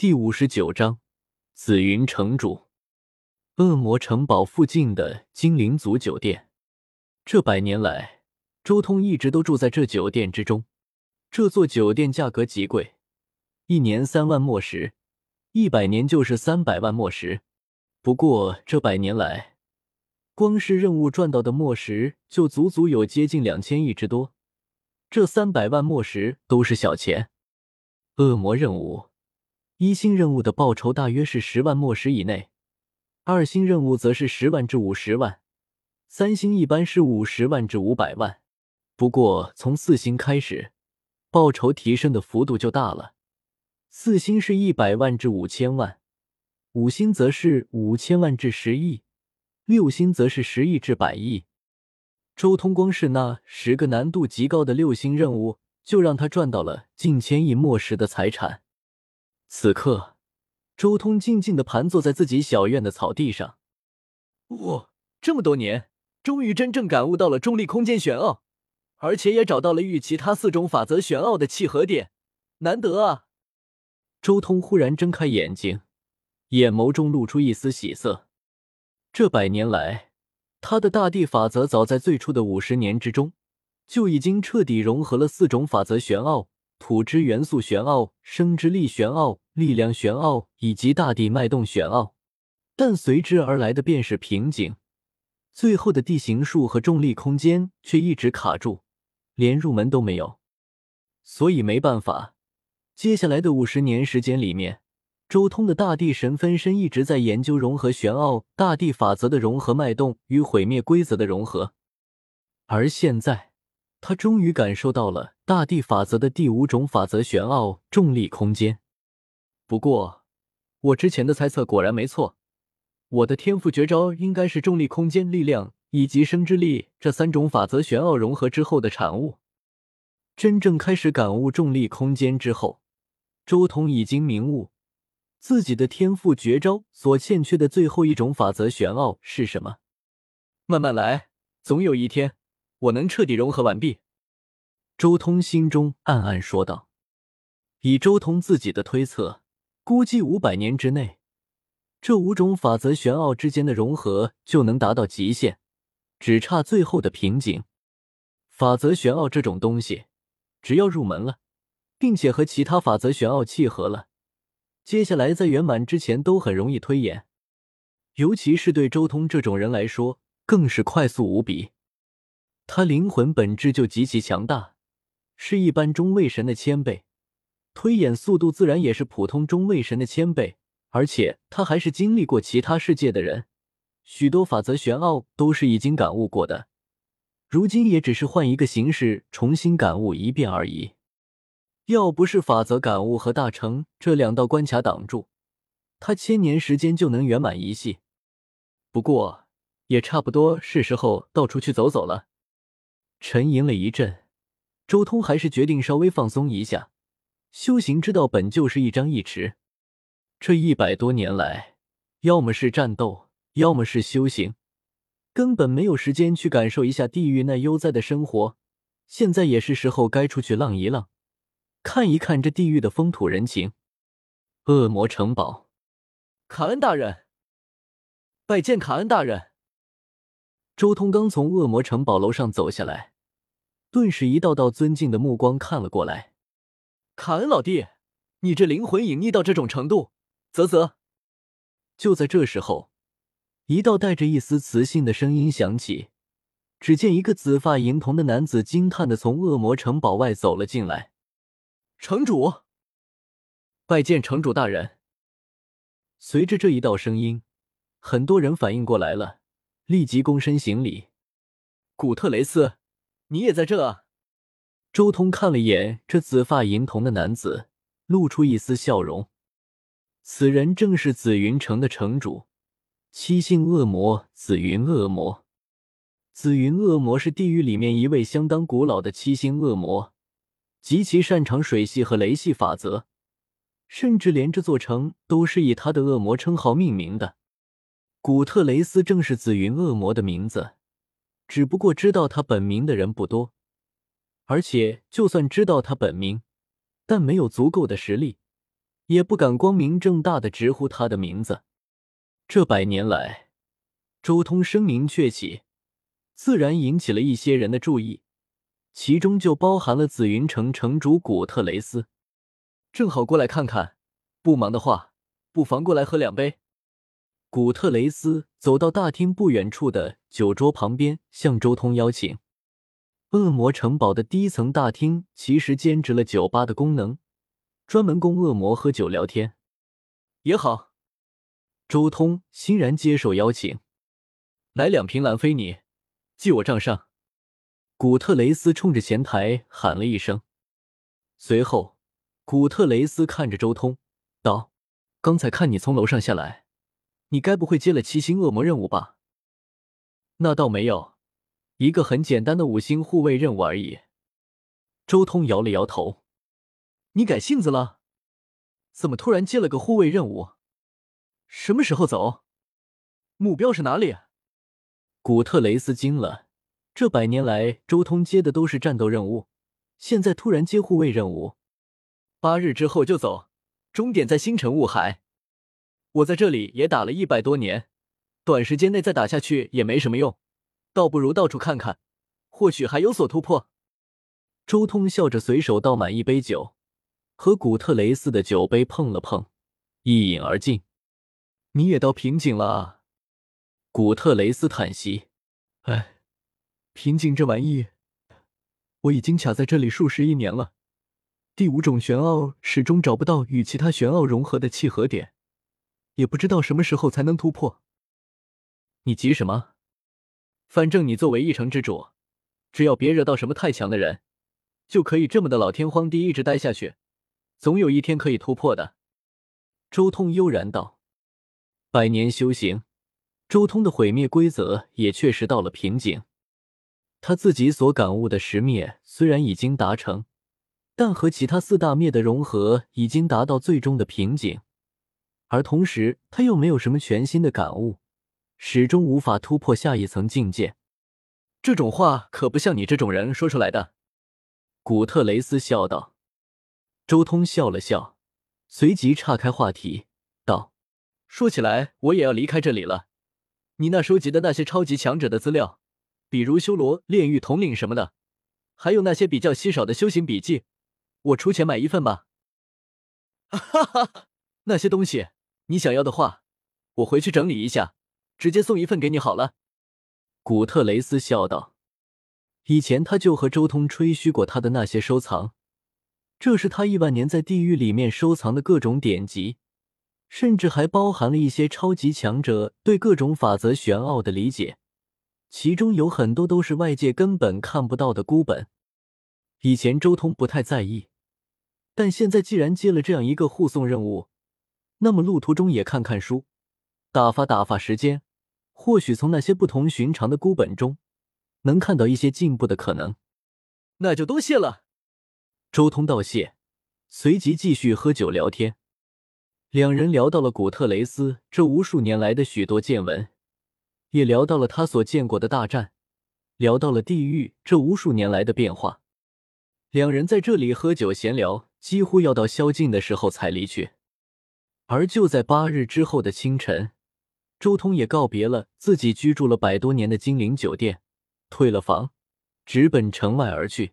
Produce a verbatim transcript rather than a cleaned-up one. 第五十九章紫云城主。恶魔城堡附近的精灵族酒店，这百年来周通一直都住在这酒店之中。这座酒店价格极贵，一年三万墨石，一百年就是三百万墨石。不过这百年来，光是任务赚到的墨石就足足有接近两千亿之多，这三百万墨石都是小钱。恶魔任务一星任务的报酬大约是十万墨石以内，二星任务则是十万至五十万，三星一般是五十万至五百万。不过从四星开始，报酬提升的幅度就大了。四星是一百万至五千万，五星则是五千万至十亿，六星则是十亿至百亿。周通光是那十个难度极高的六星任务，就让他赚到了近千亿墨石的财产。此刻，周通静静地盘坐在自己小院的草地上。我、哦、这么多年，终于真正感悟到了重力空间玄奥，而且也找到了与其他四种法则玄奥的契合点，难得啊！周通忽然睁开眼睛，眼眸中露出一丝喜色。这百年来，他的大地法则早在最初的五十年之中，就已经彻底融合了四种法则玄奥。土之元素玄奥、生之力玄奥、力量玄奥以及大地脉动玄奥，但随之而来的便是瓶颈。最后的地形术和重力空间却一直卡住，连入门都没有。所以没办法，接下来的五十年时间里面，周通的大地神分身一直在研究融合玄奥、大地法则的融合、脉动与毁灭规则的融合。而现在，他终于感受到了大地法则的第五种法则玄奥重力空间。不过我之前的猜测果然没错，我的天赋绝招应该是重力空间、力量以及生之力这三种法则玄奥融合之后的产物。真正开始感悟重力空间之后，周通已经明悟自己的天赋绝招所欠缺的最后一种法则玄奥是什么。慢慢来，总有一天我能彻底融合完毕，周通心中暗暗说道。以周通自己的推测，估计五百年之内，这五种法则玄奥之间的融合就能达到极限，只差最后的瓶颈。法则玄奥这种东西，只要入门了，并且和其他法则玄奥契合了，接下来在圆满之前都很容易推演，尤其是对周通这种人来说，更是快速无比。他灵魂本质就极其强大，是一般中位神的千倍，推演速度自然也是普通中位神的千倍，而且他还是经历过其他世界的人，许多法则玄奥都是已经感悟过的，如今也只是换一个形式重新感悟一遍而已。要不是法则感悟和大成这两道关卡挡住，他千年时间就能圆满一系。不过也差不多是时候到处去走走了。沉吟了一阵，周通还是决定稍微放松一下。修行之道本就是一张一弛，这一百多年来，要么是战斗，要么是修行，根本没有时间去感受一下地狱那悠哉的生活。现在也是时候该出去浪一浪，看一看这地狱的风土人情。恶魔城堡，卡恩大人，拜见卡恩大人。周通刚从恶魔城堡楼上走下来，顿时一道道尊敬的目光看了过来。卡恩老弟，你这灵魂隐匿到这种程度，啧啧。就在这时候，一道带着一丝磁性的声音响起，只见一个紫发银瞳的男子惊叹地从恶魔城堡外走了进来。城主，拜见城主大人。随着这一道声音，很多人反应过来了，立即躬身行礼。古特雷斯，你也在这啊？周通看了眼这紫发银瞳的男子，露出一丝笑容。此人正是紫云城的城主，七姓恶魔紫云恶魔。紫云恶魔是地狱里面一位相当古老的七星恶魔，极其擅长水系和雷系法则，甚至连这座城都是以他的恶魔称号命名的。古特雷斯正是紫云恶魔的名字，只不过知道他本名的人不多，而且就算知道他本名，但没有足够的实力，也不敢光明正大地直呼他的名字。这百年来，周通声名鹊起，自然引起了一些人的注意，其中就包含了紫云城城主古特雷斯。正好过来看看，不忙的话，不妨过来喝两杯。古特雷斯走到大厅不远处的酒桌旁边，向周通邀请。恶魔城堡的第一层大厅其实兼职了酒吧的功能，专门供恶魔喝酒聊天。也好，周通欣然接受邀请。来两瓶蓝菲尼，记我账上。古特雷斯冲着前台喊了一声。随后古特雷斯看着周通道，刚才看你从楼上下来，你该不会接了七星恶魔任务吧？那倒没有，一个很简单的五星护卫任务而已。周通摇了摇头。你改性子了？怎么突然接了个护卫任务？什么时候走？目标是哪里？古特雷斯惊了，这百年来周通接的都是战斗任务，现在突然接护卫任务。八日之后就走，终点在星辰雾海。我在这里也打了一百多年，短时间内再打下去也没什么用。倒不如到处看看，或许还有所突破。周通笑着随手倒满一杯酒，和古特雷斯的酒杯碰了碰，一饮而尽。你也到瓶颈了啊？古特雷斯叹息。哎，瓶颈这玩意，我已经卡在这里数十亿年了。第五种玄奥始终找不到与其他玄奥融合的契合点，也不知道什么时候才能突破。你急什么？反正你作为一城之主，只要别惹到什么太强的人，就可以这么的老天荒地一直待下去，总有一天可以突破的。周通悠然道。百年修行，周通的毁灭规则也确实到了瓶颈。他自己所感悟的十灭虽然已经达成，但和其他四大灭的融合已经达到最终的瓶颈，而同时他又没有什么全新的感悟，始终无法突破下一层境界。这种话可不像你这种人说出来的。古特雷斯笑道。周通笑了笑，随即岔开话题道，说起来我也要离开这里了，你那收集的那些超级强者的资料，比如修罗、炼狱统领什么的，还有那些比较稀少的修行笔记，我出钱买一份吧。哈哈，那些东西你想要的话，我回去整理一下，直接送一份给你好了。古特雷斯笑道。以前他就和周通吹嘘过他的那些收藏，这是他亿万年在地狱里面收藏的各种典籍，甚至还包含了一些超级强者对各种法则玄奥的理解，其中有很多都是外界根本看不到的孤本。以前周通不太在意，但现在既然接了这样一个护送任务，那么路途中也看看书，打发打发时间，或许从那些不同寻常的孤本中能看到一些进步的可能。那就多谢了。周通道谢，随即继续喝酒聊天。两人聊到了古特雷斯这无数年来的许多见闻，也聊到了他所见过的大战，聊到了地狱这无数年来的变化。两人在这里喝酒闲聊，几乎要到宵禁的时候才离去。而就在八日之后的清晨，周通也告别了自己居住了百多年的精灵酒店，退了房，直奔城外而去。